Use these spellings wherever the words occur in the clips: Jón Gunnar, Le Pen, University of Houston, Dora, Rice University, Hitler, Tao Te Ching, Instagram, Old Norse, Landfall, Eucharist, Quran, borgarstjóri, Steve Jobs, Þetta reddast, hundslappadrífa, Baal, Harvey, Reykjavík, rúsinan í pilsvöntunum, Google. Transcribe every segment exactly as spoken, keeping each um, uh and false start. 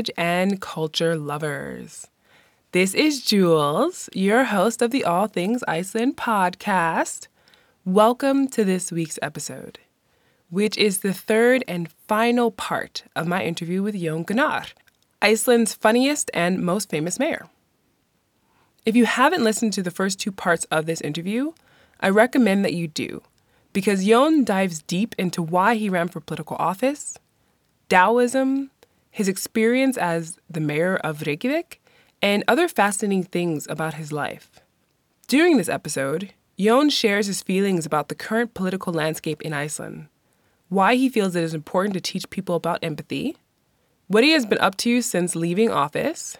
language and culture lovers. This is Jules, your host of the All Things Iceland podcast. Welcome to this week's episode, which is the third and final part of my interview with Jón Gunnar, Iceland's funniest and most famous mayor. If you haven't listened to the first two parts of this interview, I recommend that you do, because Jón dives deep into why he ran for political office, Taoism, his experience as the mayor of Reykjavík, and other fascinating things about his life. During this episode, Jón shares his feelings about the current political landscape in Iceland, why he feels it is important to teach people about empathy, what he has been up to since leaving office,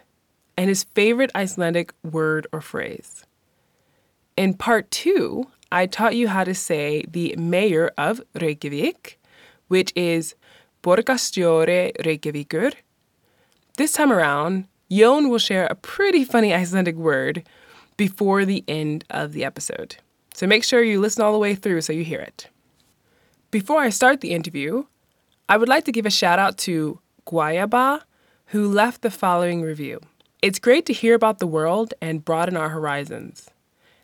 and his favorite Icelandic word or phrase. In part two, I taught you how to say the mayor of Reykjavík, which is borgarstjóri Reykjavíkur. This time around, Jón will share a pretty funny Icelandic word before the end of the episode. So make sure you listen all the way through so you hear it. Before I start the interview, I would like to give a shout out to Guayaba, who left the following review. It's great to hear about the world and broaden our horizons.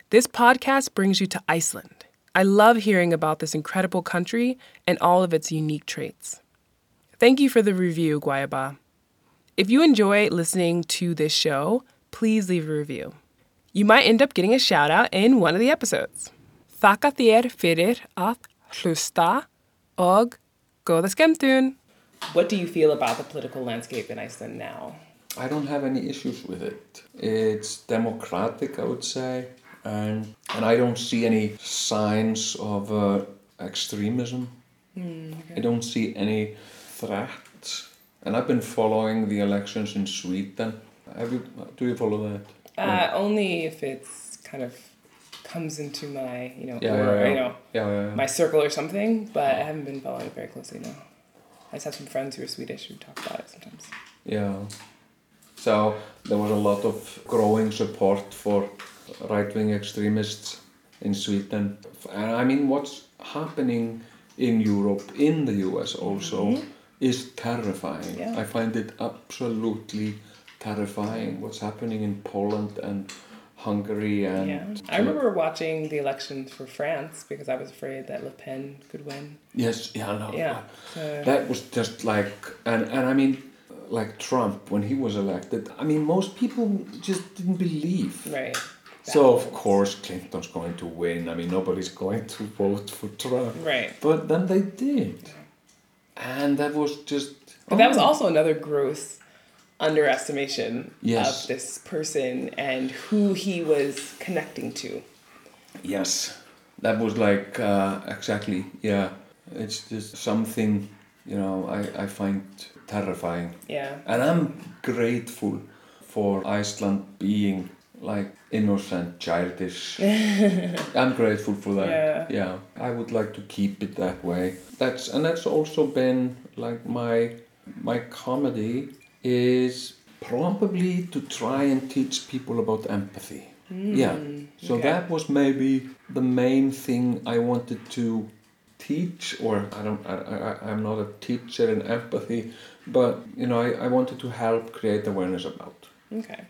This podcast brings you to Iceland. I love hearing about this incredible country and all of its unique traits. Thank you for the review, Guayaba. If you enjoy listening to this show, please leave a review. You might end up getting a shout out in one of the episodes. Þakka þér fyrir að hlusta og góða skemmtun. What do you feel about the political landscape in Iceland now? I don't have any issues with it. It's democratic, I would say. And, and I don't see any signs of uh, extremism. Mm, okay. I don't see any threats. And I've been following the elections in Sweden. Have you, do you follow that? Uh, no. Only if it's kind of comes into my, you know, yeah, or, yeah, yeah. you know yeah, yeah, yeah. my circle or something. But I haven't been following it very closely now. I just have some friends who are Swedish who talk about it sometimes. Yeah. So there was a lot of growing support for right-wing extremists in Sweden. And I mean, what's happening in Europe, in the U S also, mm-hmm. is terrifying. Yeah. I find it absolutely terrifying what's happening in Poland and Hungary. And yeah. I remember watching the elections for France because I was afraid that Le Pen could win. Yes, yeah, no. Yeah. So that was just like, and, and I mean, like Trump, when he was elected, I mean, most people just didn't believe. Right. So, of course, Clinton's going to win. I mean, nobody's going to vote for Trump. Right. But then they did. And that was just... But oh. that was also another gross underestimation yes. of this person and who he was connecting to. Yes. That was like, uh, exactly, yeah. It's just something, you know, I, I find terrifying. Yeah. And I'm grateful for Iceland being... like innocent, childish. I'm grateful for that. Yeah. yeah, I would like to keep it that way. That's and that's also been like my my comedy is probably to try and teach people about empathy. Mm, yeah, so okay. that was maybe the main thing I wanted to teach. Or I don't, I, I I'm not a teacher in empathy, but you know, I, I wanted to help create awareness about. Okay.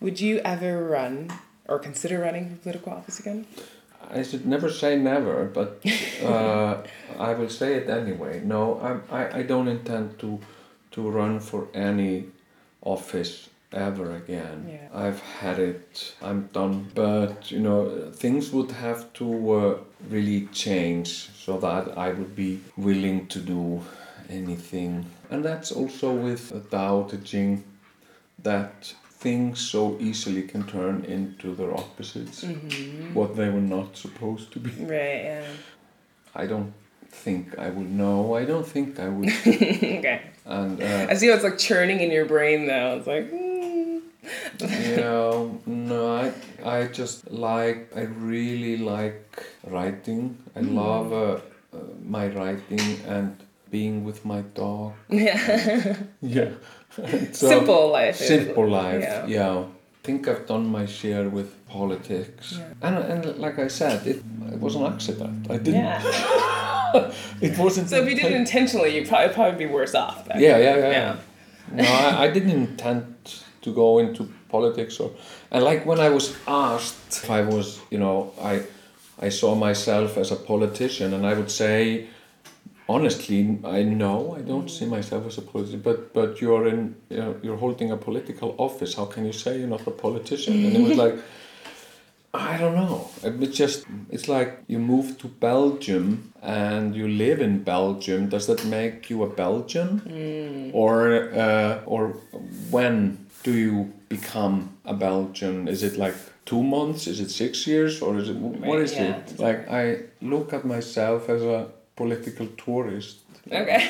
Would you ever run or consider running for political office again? I should never say never, but uh, I will say it anyway. No, I'm, I I don't intend to to run for any office ever again. Yeah. I've had it. I'm done. But, you know, things would have to uh, really change so that I would be willing to do anything. And that's also with the Tao Te Ching that... things so easily can turn into their opposites, mm-hmm. what they were not supposed to be. Right, yeah. I don't think I would know. I don't think I would. okay. And uh, I see how it's like churning in your brain, though. It's like, mm. you know, no, I, I just like, I really like writing. I mm. love uh, uh, my writing and being with my dog. Yeah. yeah. So, simple life. Simple life, yeah. yeah. I think I've done my share with politics. Yeah. And and like I said, it, it was an accident. I didn't... Yeah. it wasn't... So if you did it intentionally, you'd probably, probably be worse off. Then. Yeah, yeah, yeah, yeah. No, I, I didn't intend to go into politics or, and like when I was asked if I was, you know, I, I saw myself as a politician, and I would say, honestly, I know I don't see myself as a politician, but but you're in, you know, you're holding a political office. How can you say you're not a politician? And it was like, I don't know. It just, it's like you move to Belgium and you live in Belgium. Does that make you a Belgian? Mm. Or uh, or when do you become a Belgian? Is it like two months? Is it six years? Or is it what is yeah. it? Like I look at myself as a political tourist. Okay.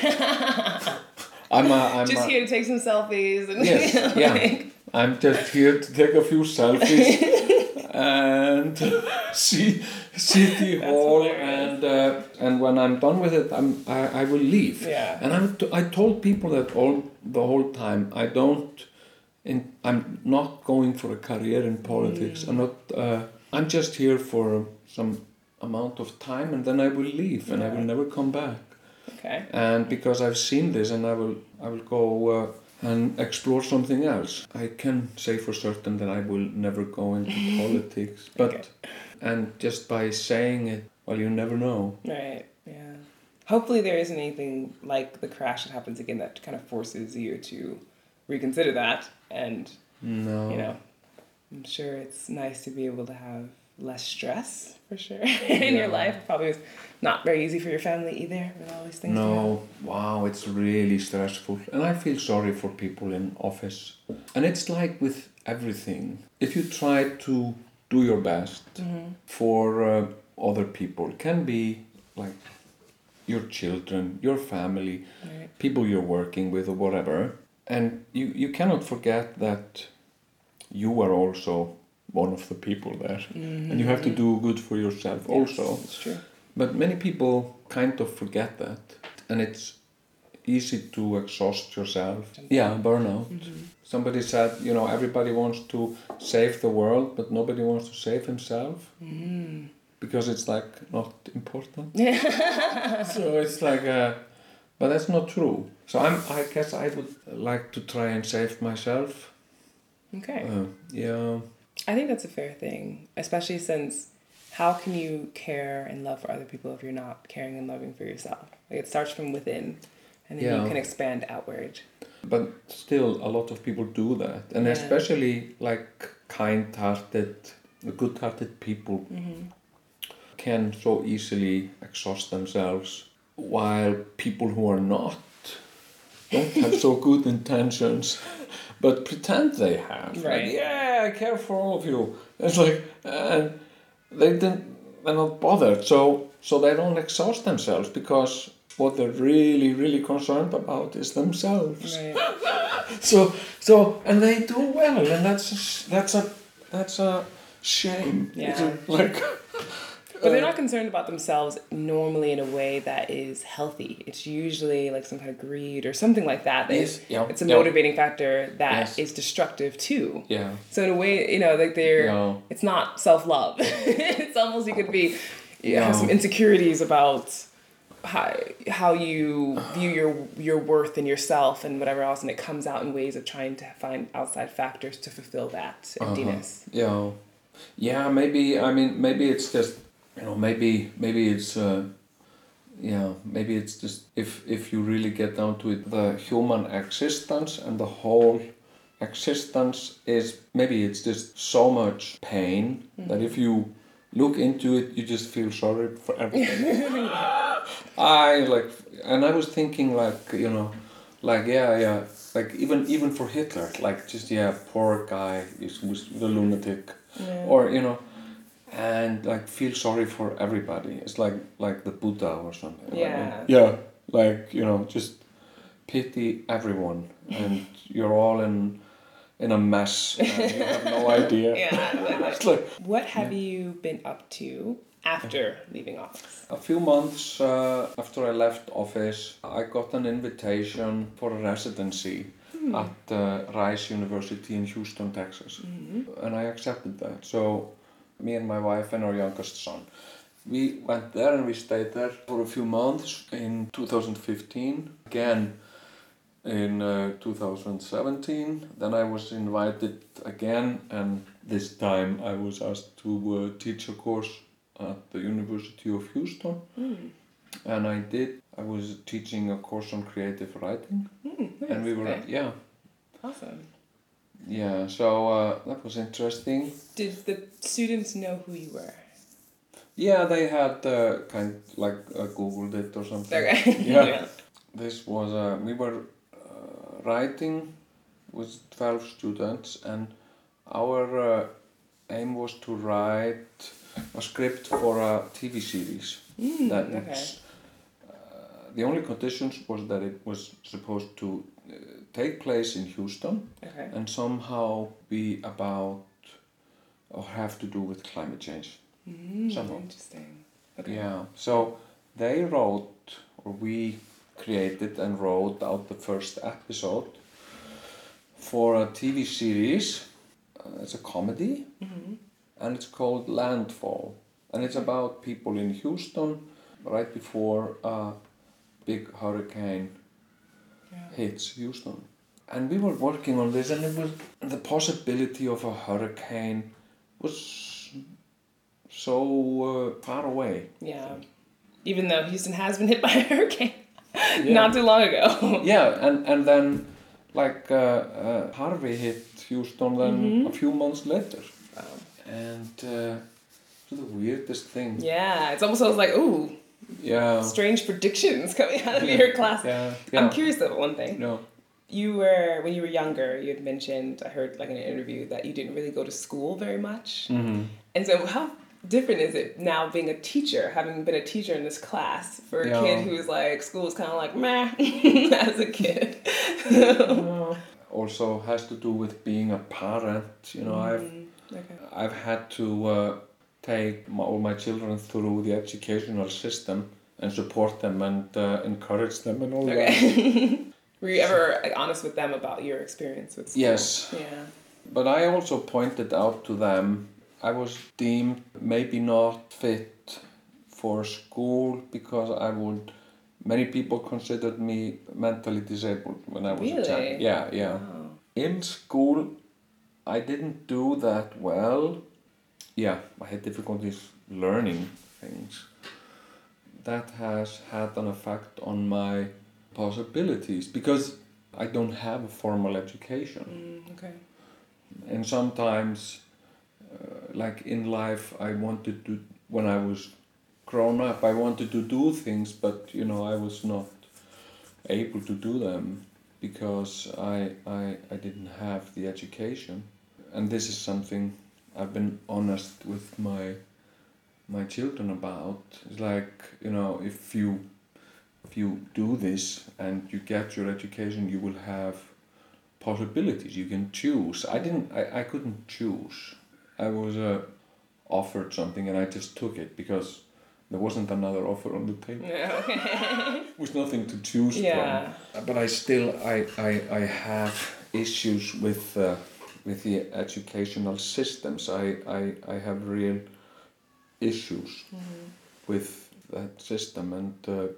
I'm a, I'm just a, here to take some selfies. And yes, you know, yeah. Like... I'm just here to take a few selfies and see City Hall, and uh, and when I'm done with it, I'm I, I will leave. Yeah. And I'm t- I told people that all the whole time. I don't. In, I'm not going for a career in politics. Mm. I'm not. Uh, I'm just here for some amount of time, and then I will leave, and yeah. I will never come back. Okay. And because I've seen this, and I will, I will go uh, and explore something else. I can say for certain that I will never go into politics. But okay. And just by saying it, well, you never know. Right. Yeah. Hopefully, there isn't anything like the crash that happens again that kind of forces you to reconsider that. And no. You know, I'm sure it's nice to be able to have less stress, for sure, in yeah. your life. Probably was not very easy for your family either, with all these things. No, wow, it's really stressful. And I feel sorry for people in office. And it's like with everything. If you try to do your best mm-hmm. for uh, other people, it can be like your children, your family, right. people you're working with or whatever. And you, you cannot forget that you are also one of the people there. Mm-hmm. And you have to do good for yourself yes, also. That's true. But many people kind of forget that. And it's easy to exhaust yourself. Yeah, burnout. Mm-hmm. Somebody said, you know, everybody wants to save the world, but nobody wants to save himself. Mm-hmm. Because it's like not important. So it's like a... But that's not true. So I'm, I guess I would like to try and save myself. Okay. Uh, yeah. I think that's a fair thing, especially since how can you care and love for other people if you're not caring and loving for yourself? Like it starts from within, and then yeah. you can expand outward. But still, a lot of people do that. And yeah. especially like kind-hearted, good-hearted people mm-hmm. can so easily exhaust themselves, while people who are not don't have so good intentions, but pretend they have. Right. Like, yeah, I care for all of you. It's like, and uh, they didn't. They're not bothered. So, so they don't exhaust themselves because what they're really, really concerned about is themselves. Right. so, so, and they do well, and that's that's a that's a shame. Yeah. It's a, like. But they're not concerned about themselves normally in a way that is healthy. It's usually like some kind of greed or something like that. that yes, is, yeah, it's a yeah. motivating factor that yes. is destructive too. Yeah. So in a way, you know, like they're, no. it's not self-love. It's almost you could be, you no. have some insecurities about how, how you view your your worth and yourself and whatever else. And it comes out in ways of trying to find outside factors to fulfill that emptiness. Uh-huh. Yeah. Yeah, maybe, I mean, maybe it's just... You know, maybe maybe it's uh, yeah, maybe it's just if if you really get down to it, the human existence and the whole existence is maybe it's just so much pain mm-hmm. that if you look into it, you just feel sorry for everything. I like, and I was thinking like you know, like yeah yeah, like even even for Hitler, like just yeah, poor guy, is the lunatic, yeah. or you know. And like feel sorry for everybody. It's like like the Buddha or something. Yeah. Like, yeah. Like you know, just pity everyone, and you're all in in a mess. And you have no idea. Yeah. Like, like, what have yeah. you been up to after leaving office? A few months uh, after I left office, I got an invitation for a residency. Mm. At uh, Rice University in Houston, Texas, mm-hmm. and I accepted that. So. Me and my wife and our youngest son. We went there and we stayed there for a few months in twenty fifteen. Again, in uh, two thousand seventeen. Then I was invited again, and this time I was asked to uh, teach a course at the University of Houston. Mm. And I did. I was teaching a course on creative writing. Mm, nice. And we were, okay. yeah. Awesome. Yeah, so uh, that was interesting. Did the students know who you were? Yeah, they had uh, kind of like uh, Googled it or something. Okay. Yeah. yeah. This was, uh, we were uh, writing with twelve students, and our uh, aim was to write a script for a T V series. Mm, that okay. uh, the only conditions was that it was supposed to uh, take place in Houston, okay. and somehow be about or have to do with climate change. Mm, somehow. Interesting. Okay. Yeah. So they wrote, or we created and wrote out the first episode for a T V series. Uh, it's a comedy, mm-hmm. and it's called Landfall. And it's about people in Houston right before a big hurricane yeah. hits Houston. And we were working on this, and it was the possibility of a hurricane was so uh, far away. Yeah, even though Houston has been hit by a hurricane yeah. not too long ago. yeah, and, and then like uh, uh, Harvey hit Houston then mm-hmm. a few months later. Wow. And... Uh, the weirdest thing. Yeah, it's almost like, ooh, yeah. strange predictions coming out of yeah. your class. Yeah. Yeah. I'm curious about one thing. No. You were, when you were younger, you had mentioned, I heard like in an interview, that you didn't really go to school very much. Mm-hmm. And so how different is it now being a teacher, having been a teacher in this class, for a yeah. kid who's like, school is kind of like, meh, as a kid. yeah. Also has to do with being a parent. You know, mm-hmm. I've, okay. I've had to... Uh, take my, all my children through the educational system and support them and uh, encourage them and all okay. that. Were you ever like, honest with them about your experience with school? Yes. Yeah. But I also pointed out to them I was deemed maybe not fit for school because I would... Many people considered me mentally disabled when I was really? a child. Yeah, yeah. Wow. In school, I didn't do that well. Yeah, I had difficulties learning things. That has had an effect on my possibilities because I don't have a formal education. Mm, okay. And sometimes, uh, like in life, I wanted to, when I was grown up, I wanted to do things, but, you know, I was not able to do them because I, I, I didn't have the education. And this is something... I've been honest with my my children about. It's like, you know, if you if you do this and you get your education, you will have possibilities. You can choose. I didn't. I, I couldn't choose. I was uh, offered something and I just took it because there wasn't another offer on the table. Yeah, okay. There was nothing to choose yeah. from. But I still I I, I have issues with. Uh, With the educational systems, I, I, I have real issues mm-hmm. with that system and uh,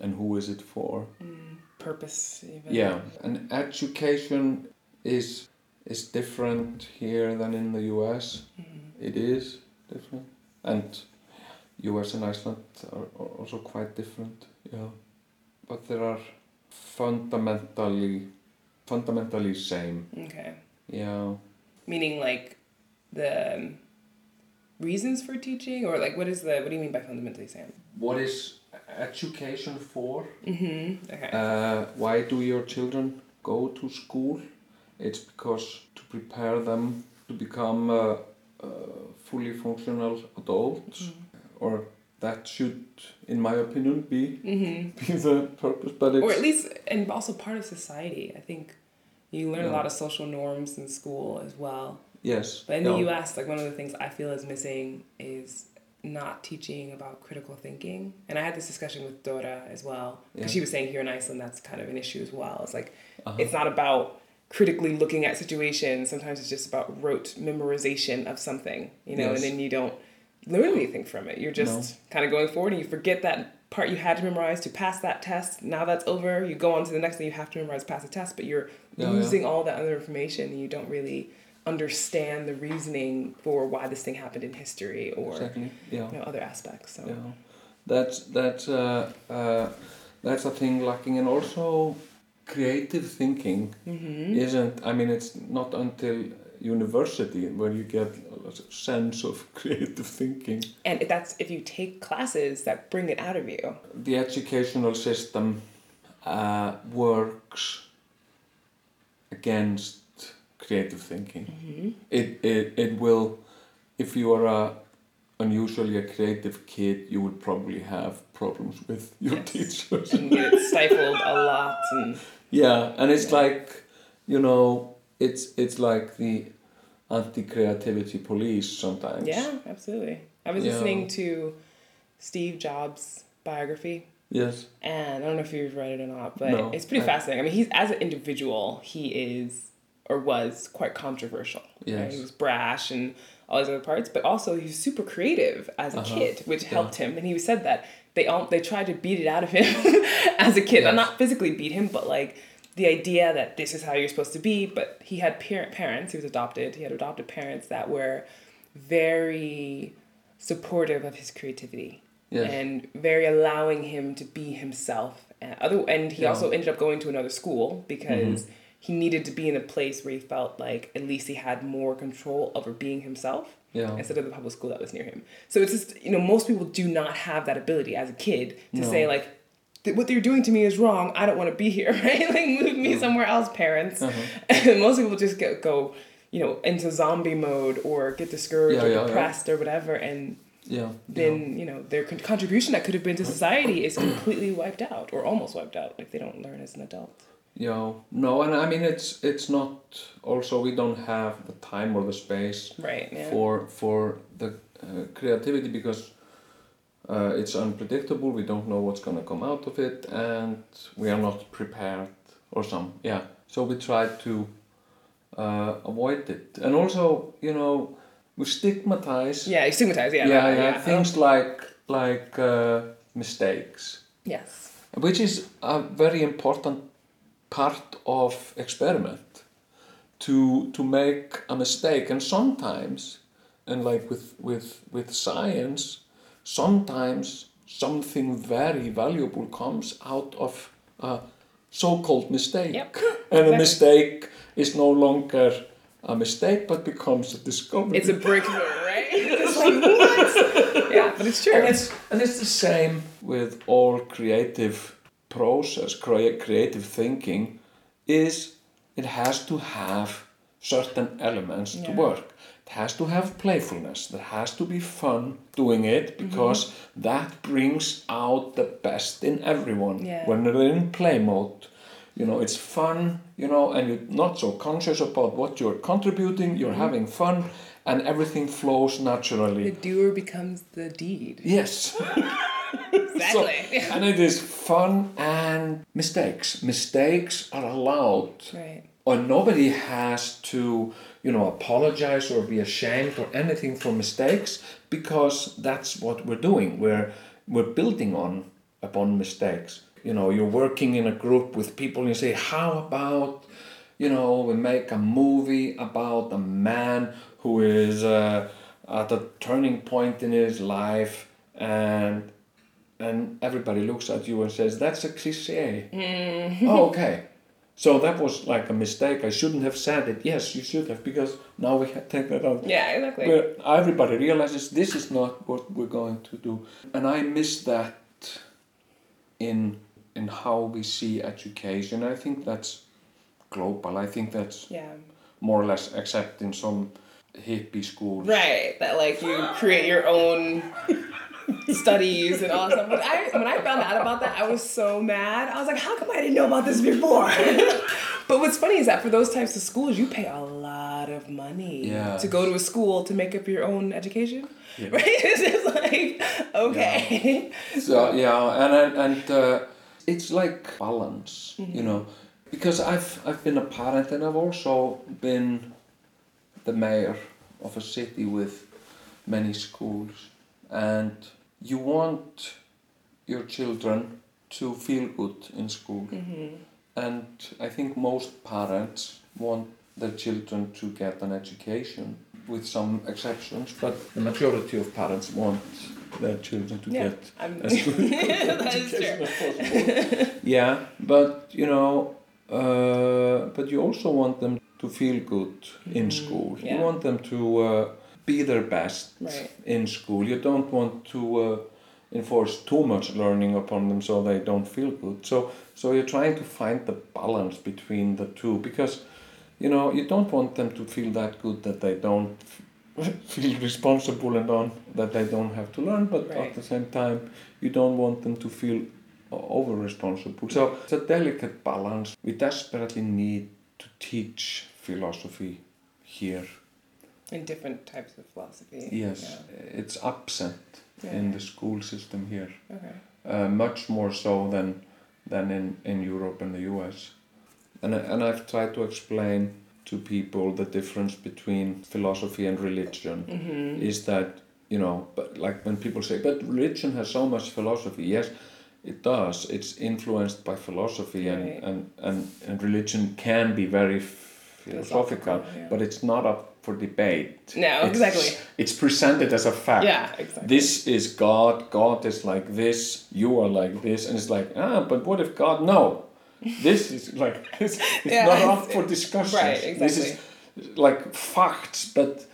and who is it for? Mm, purpose, even. Yeah, and education is is different here than in the U S. Mm-hmm. It is different, and U S and Iceland are also quite different. Yeah, but there are fundamentally fundamentally same. Okay. Yeah. Meaning like the um, reasons for teaching, or like what is the, what do you mean by fundamentally same? What is education for? Mm-hmm. Okay. Uh, why do your children go to school? It's because to prepare them to become uh, uh, fully functional adults, mm-hmm. or that should, in my opinion, be, mm-hmm. be the purpose. But it's, or at least, and also part of society, I think. You learn yeah. a lot of social norms in school as well. Yes. But in yeah. the U S, like one of the things I feel is missing is not teaching about critical thinking. And I had this discussion with Dora as well. Because yeah. she was saying here in Iceland, that's kind of an issue as well. It's like, uh-huh. it's not about critically looking at situations. Sometimes it's just about rote memorization of something, you know, yes. and then you don't learn anything from it. You're just no. kind of going forward and you forget that part you had to memorize to pass that test. Now that's over. You go on to the next thing you have to memorize, pass a test, but you're oh, losing yeah. all that other information, and you don't really understand the reasoning for why this thing happened in history or exactly. yeah. you know, other aspects. So yeah. that's that's uh, uh, that's a thing lacking, and also creative thinking mm-hmm. isn't. I mean, it's not until university where you get a sense of creative thinking. And that's if you take classes that bring it out of you. The educational system uh, works against creative thinking. Mm-hmm. It, it it will, if you are a unusually a creative kid, you would probably have problems with your yes. teachers. And get stifled a lot. And yeah, and it's yeah. like, you know, It's it's like the anti-creativity police sometimes. Yeah, absolutely. I was yeah. listening to Steve Jobs' biography. Yes. And I don't know if you've read it or not, but no, it's pretty I, fascinating. I mean, he's as an individual, he is or was quite controversial. Yes. Right? He was brash and all these other parts, but also he was super creative as a uh-huh. kid, which yeah. helped him. And he said that they all they tried to beat it out of him as a kid. Yes. Not physically beat him, but like the idea that this is how you're supposed to be, but he had parent parents, he was adopted, he had adopted parents that were very supportive of his creativity yes. and very allowing him to be himself. And, other, and he yeah. also ended up going to another school because mm-hmm. he needed to be in a place where he felt like at least he had more control over being himself yeah. instead of the public school that was near him. So it's just, you know, most people do not have that ability as a kid to no. say like, what they're doing to me is wrong. I don't want to be here, right? Like, move me somewhere else, parents. Uh-huh. And most people just get, go, you know, into zombie mode or get discouraged yeah, or yeah, depressed yeah. or whatever. And yeah, then, yeah. you know, their con- contribution that could have been to society is completely wiped out or almost wiped out. Like, they don't learn as an adult. Yeah. No, and I mean, it's it's not... Also, we don't have the time or the space right, yeah. for, for the uh, creativity because... Uh, it's unpredictable, we don't know what's going to come out of it, and we are not prepared or some, yeah. So we try to uh, avoid it. And also, you know, we stigmatize... Yeah, you stigmatize, yeah. Yeah, yeah, yeah. Things like, like uh, mistakes. Yes. Which is a very important part of experiment, to to make a mistake. And sometimes, and like with, with, with science... Sometimes something very valuable comes out of a so-called mistake. Yep. And exactly. a mistake is no longer a mistake, but becomes a discovery. It's a breakthrough, right? It's like, what? Yeah, but it's true. And it's, and it's the same with all creative process, cre- creative thinking, is it has to have certain elements yeah. to work. Has to have playfulness, there has to be fun doing it because mm-hmm. that brings out the best in everyone yeah. when they're in play mode. You know, it's fun, you know, and you're not so conscious about what you're contributing, you're mm-hmm. having fun, and everything flows naturally. The doer becomes the deed. Yes. Exactly. So, and it is fun and mistakes. Mistakes are allowed. Right. Or nobody has to, you know, apologize or be ashamed or anything for mistakes because that's what we're doing. We're we're building on upon mistakes. You know, you're working in a group with people and you say, how about, you know, we make a movie about a man who is uh, at a turning point in his life and and everybody looks at you and says, that's a cliché. Mm. Oh, okay. So that was like a mistake. I shouldn't have said it. Yes, you should have, because now we have taken it out. Yeah, exactly. Where everybody realizes this is not what we're going to do. And I miss that in in how we see education. I think that's global. I think that's yeah. more or less except in some hippie schools. Right, that like you create your own... studies and all that stuff. When I, when I found out about that, I was so mad. I was like, how come I didn't know about this before? But what's funny is that for those types of schools, you pay a lot of money yeah. to go to a school to make up your own education. Yeah. Right? It's just like, okay. Yeah. So, yeah, and and uh, it's like balance, mm-hmm. you know, because I've I've been a parent and I've also been the mayor of a city with many schools. And you want your children to feel good in school. Mm-hmm. And I think most parents want their children to get an education, with some exceptions, but the majority of parents want their children to yeah, get I'm, as good education as possible. Yeah, but you know, uh, but you also want them to feel good mm-hmm. in school. Yeah. You want them to uh, be their best right. in school. You don't want to uh, enforce too much learning upon them so they don't feel good. So, so you're trying to find the balance between the two, because you know, you don't want them to feel that good that they don't feel responsible and on, that they don't have to learn, but right. at the same time, you don't want them to feel over-responsible. So it's a delicate balance. We desperately need to teach philosophy here. And different types of philosophy. Yes, yeah. It's absent yeah. in the school system here. Okay. Uh, much more so than, than in, in Europe and the U S. And, I, and I've tried to explain to people the difference between philosophy and religion mm-hmm. is that, you know, but like when people say, but religion has so much philosophy. Yes, it does. It's influenced by philosophy right. and, and, and, and religion can be very philosophical, yeah. but it's not up for debate. No, it's, exactly. It's presented as a fact. Yeah, exactly. This is God. God is like this. You are like this. And it's like, ah, but what if God... No. This is like, it's, it's yeah, not it's, up for discussion. Right, exactly. This is like facts, but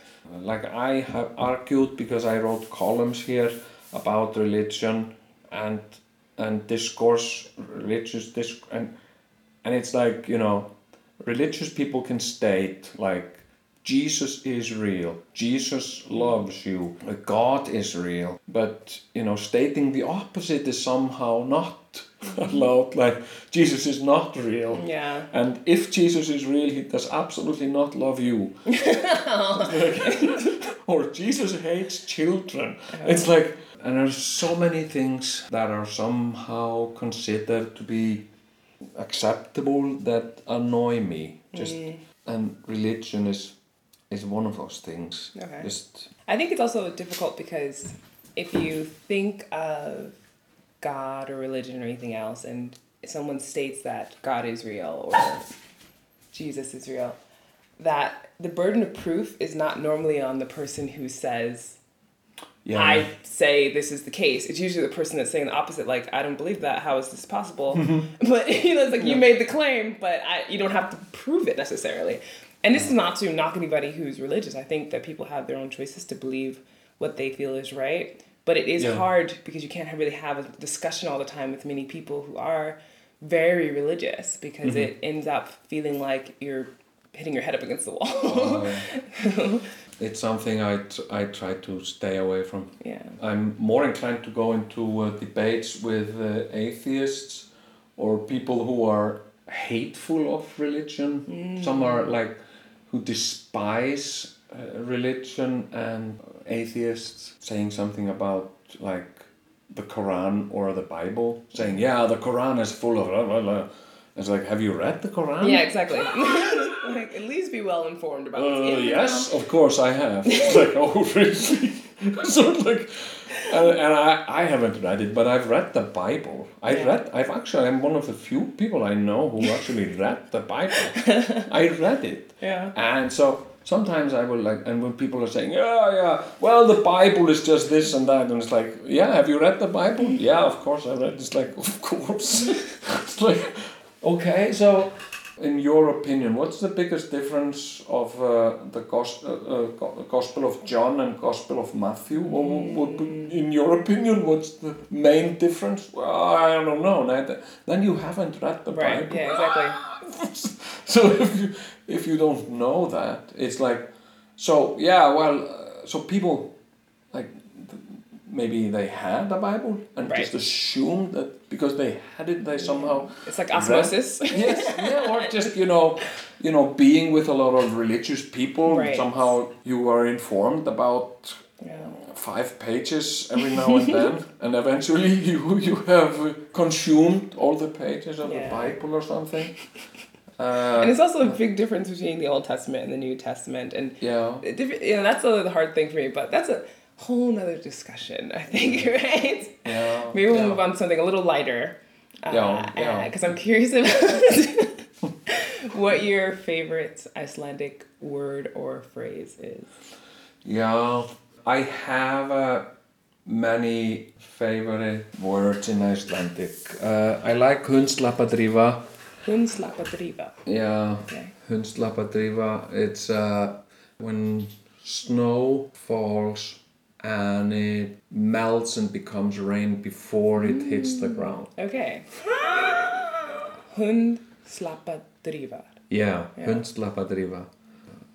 like I have argued because I wrote columns here about religion and and discourse, religious discourse, and, and it's like, you know, religious people can state like, Jesus is real, Jesus loves you, God is real, but, you know, stating the opposite is somehow not allowed, like Jesus is not real yeah. and if Jesus is real he does absolutely not love you like, or Jesus hates children oh. It's like, and there's so many things that are somehow considered to be acceptable that annoy me just mm. and religion is is one of those things okay. just I think it's also difficult because if you think of God or religion or anything else, and someone states that God is real or Jesus is real, that the burden of proof is not normally on the person who says, yeah. I say this is the case. It's usually the person that's saying the opposite, like, I don't believe that. How is this possible? Mm-hmm. But you know, it's like yeah. you made the claim, but I, you don't have to prove it necessarily. And this is not to knock anybody who's religious. I think that people have their own choices to believe what they feel is right. But it is yeah. hard because you can't really have a discussion all the time with many people who are very religious because mm-hmm. it ends up feeling like you're hitting your head up against the wall. uh, it's something I, t- I try to stay away from. Yeah. I'm more inclined to go into uh, debates with uh, atheists or people who are hateful of religion. Mm. Some are like who despise Uh, religion and atheists saying something about like the Quran or the Bible, saying yeah the Quran is full of blah, blah, blah. It's like, have you read the Quran? Yeah, exactly. Like, at least be well informed about uh, it. Yes, know? Of course I have. It's like, oh really? So like, and, and I, I haven't read it, but I've read the Bible. I yeah. read, I've actually, I'm one of the few people I know who actually read the Bible. I read it. Yeah. And so sometimes I will like, and when people are saying, yeah, yeah, well, the Bible is just this and that, and it's like, yeah, have you read the Bible? Yeah, of course I read it. It's like, of course. It's like, okay, so in your opinion, what's the biggest difference of uh, the gos- uh, uh, Gospel of John and Gospel of Matthew? What, what, in your opinion, what's the main difference? Well, I don't know. Then you haven't read the right, Bible. Yeah, exactly. So if you... If you don't know that, it's like, so yeah, well, uh, so people, like, th- maybe they had the Bible and right. just assumed that because they had it, they somehow... It's like osmosis. Read, yes, yeah, or just, you know, you know, being with a lot of religious people, right. somehow you are informed about yeah. five pages every now and then, and eventually you, you have consumed all the pages of yeah. the Bible or something. Uh, and it's also a big difference between the Old Testament and the New Testament, and yeah, you know, that's a, the hard thing for me. But that's a whole nother discussion, I think, right? Yeah. Maybe we'll yeah. move on to something a little lighter. Uh, yeah, yeah. Because I'm curious about what your favorite Icelandic word or phrase is. Yeah, I have uh, many favorite words in Icelandic. Uh, I like hundslappadrífa. Hundslappadrífa. Yeah, okay. Hundslappadrífa. It's uh, when snow falls and it melts and becomes rain before it mm. hits the ground. Okay. Hundslappadrífa. Yeah, yeah. Hundslappadrífa.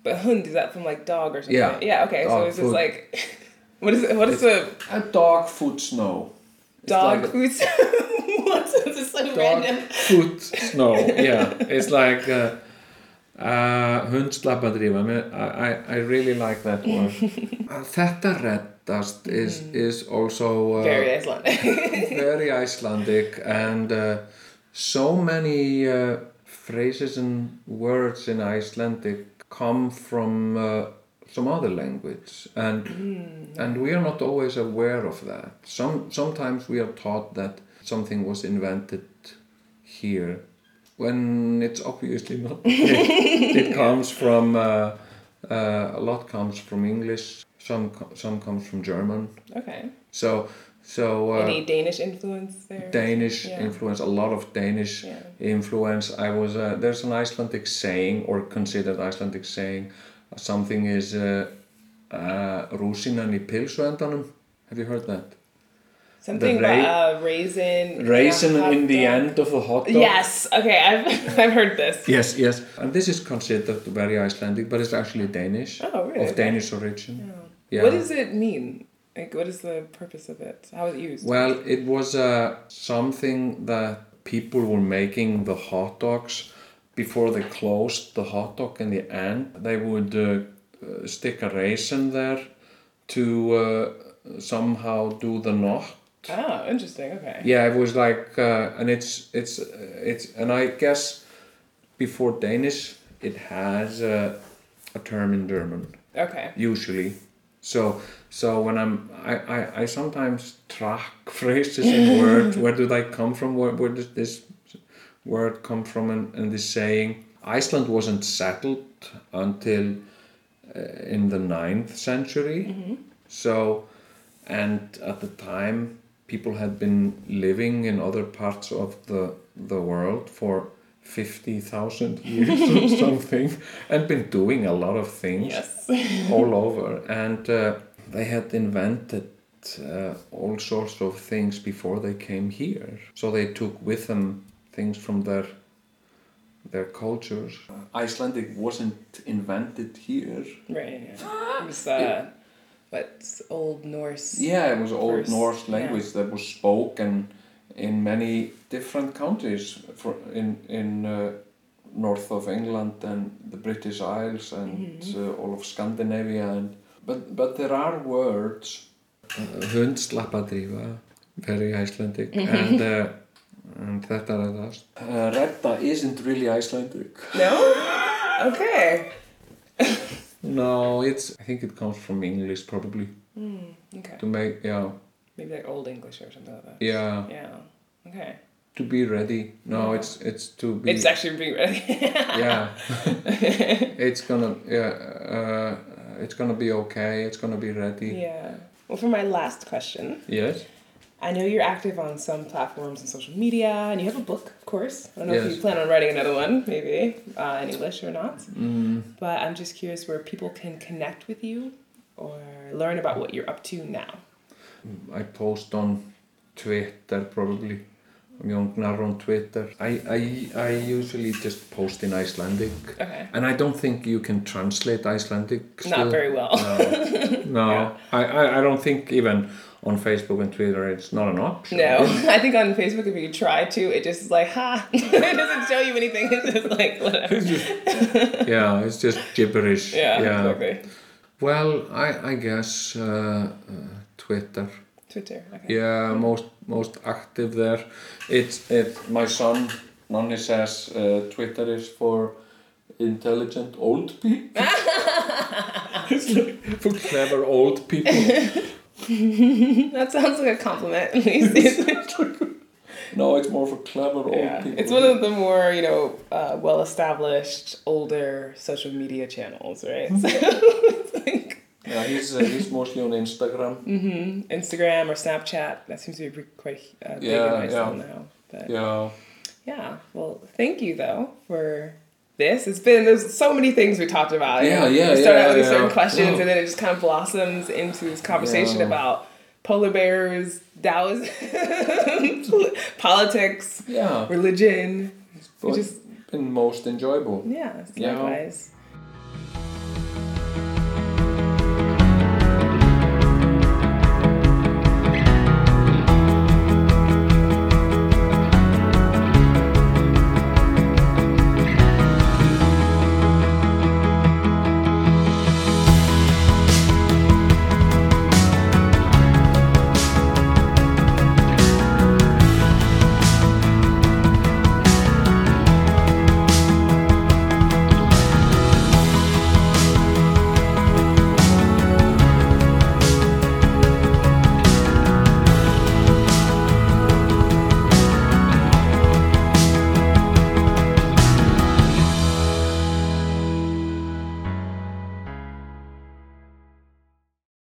But hund, is that from like dog or something? Yeah. Yeah, okay. Dog so it's food. Just like, what is it? What is it's a... A dog food snow. Dog like food snow? What's this? Like dog random. Food snow, yeah. It's like uh, uh, hundslappadrífa. I, I, I really like that one. Þetta reddast is, mm. is also... Uh, very Icelandic. Very Icelandic. And uh, so many uh, phrases and words in Icelandic come from uh, some other language, and mm. and we are not always aware of that. Some sometimes we are taught that something was invented here, when it's obviously not. it, it comes from uh, uh, a lot comes from English. Some com- some comes from German. Okay. So so. Uh, Any Danish influence there? Danish yeah. influence. A lot of Danish yeah. influence. I was uh, there's an Icelandic saying, or considered Icelandic saying, something is rúsinan í pilsvöntunum. Have you heard that? Something ra- about a raisin. Raisin in, in the end of a hot dog. Yes. Okay, I've I've heard this. Yes, yes, and this is considered very Icelandic, but it's actually Danish. Oh, really? Of Danish origin. Oh. Yeah. What does it mean? Like, what is the purpose of it? How is it used? Well, it was uh, something that people were making the hot dogs before they closed the hot dog in the end. They would uh, stick a raisin there to uh, somehow do the knot. Ah, interesting. Okay. Yeah, it was like, uh, and it's it's it's, and I guess before Danish, it has uh, a term in German. Okay. Usually. So so when I'm I, I, I sometimes track phrases and words. Where do they come from? Where where does this word come from? And, and this saying, Iceland wasn't settled until uh, in the ninth century. Mm-hmm. So, and at the time, people had been living in other parts of the the world for fifty thousand years or something, and been doing a lot of things yes. all over, and uh, they had invented uh, all sorts of things before they came here, so they took with them things from their their cultures. Icelandic wasn't invented here, right? Yeah. It was uh, what's Old Norse. Yeah, it was Old verse. Norse language yeah. that was spoken in many different countries, for in in uh, north of England and the British Isles and mm-hmm. uh, all of Scandinavia, and but but there are words. Hundslappadrífa, very Icelandic, mm-hmm. and uh, and þetta reddast. Uh, Redda isn't really Icelandic. No. Okay. No, it's. I think it comes from English probably. Mm, okay. To make yeah. Maybe like Old English or something like that. Yeah. Yeah. Okay. To be ready. No, yeah. it's it's to be... It's actually being ready. yeah. it's gonna... Yeah. Uh, it's gonna be okay. It's gonna be ready. Yeah. Well, for my last question... Yes? I know you're active on some platforms and social media, and you have a book, of course. I don't know yes. if you plan on writing another one, maybe, uh, in English or not. Mm. But I'm just curious where people can connect with you or learn about what you're up to now. I post on Twitter probably. I'm Jón Gunnar on Twitter. I, I I usually just post in Icelandic. Okay. And I don't think you can translate Icelandic still. Not very well. No. No. Yeah. I, I, I don't think even on Facebook and Twitter it's not an option. No. I think on Facebook if you try to, it just is like, ha! It doesn't show you anything. It's just like, whatever. It's just, yeah, it's just gibberish. Yeah, yeah. Exactly. Well, I, I guess... Uh, uh, Twitter. Twitter, okay. Yeah, most most active there. It's it. My son Nonni says uh, Twitter is for intelligent old people. It's like for clever old people. That sounds like a compliment. No, it's more for clever old yeah. people. It's one of the more, you know, uh, well-established, older social media channels, right? So it's like... Yeah, he's, uh, he's mostly on Instagram. Mm-hmm. Instagram or Snapchat. That seems to be quite uh, big yeah, in my yeah. now. But, yeah. Yeah. Well, thank you, though, for this. It's been... There's so many things we talked about. Yeah, yeah, yeah. We started yeah, out with yeah. certain questions, yeah. and then it just kind of blossoms into this conversation yeah. about... polar bears, Taoism, politics, yeah. religion. It's just been most enjoyable. Yeah, likewise.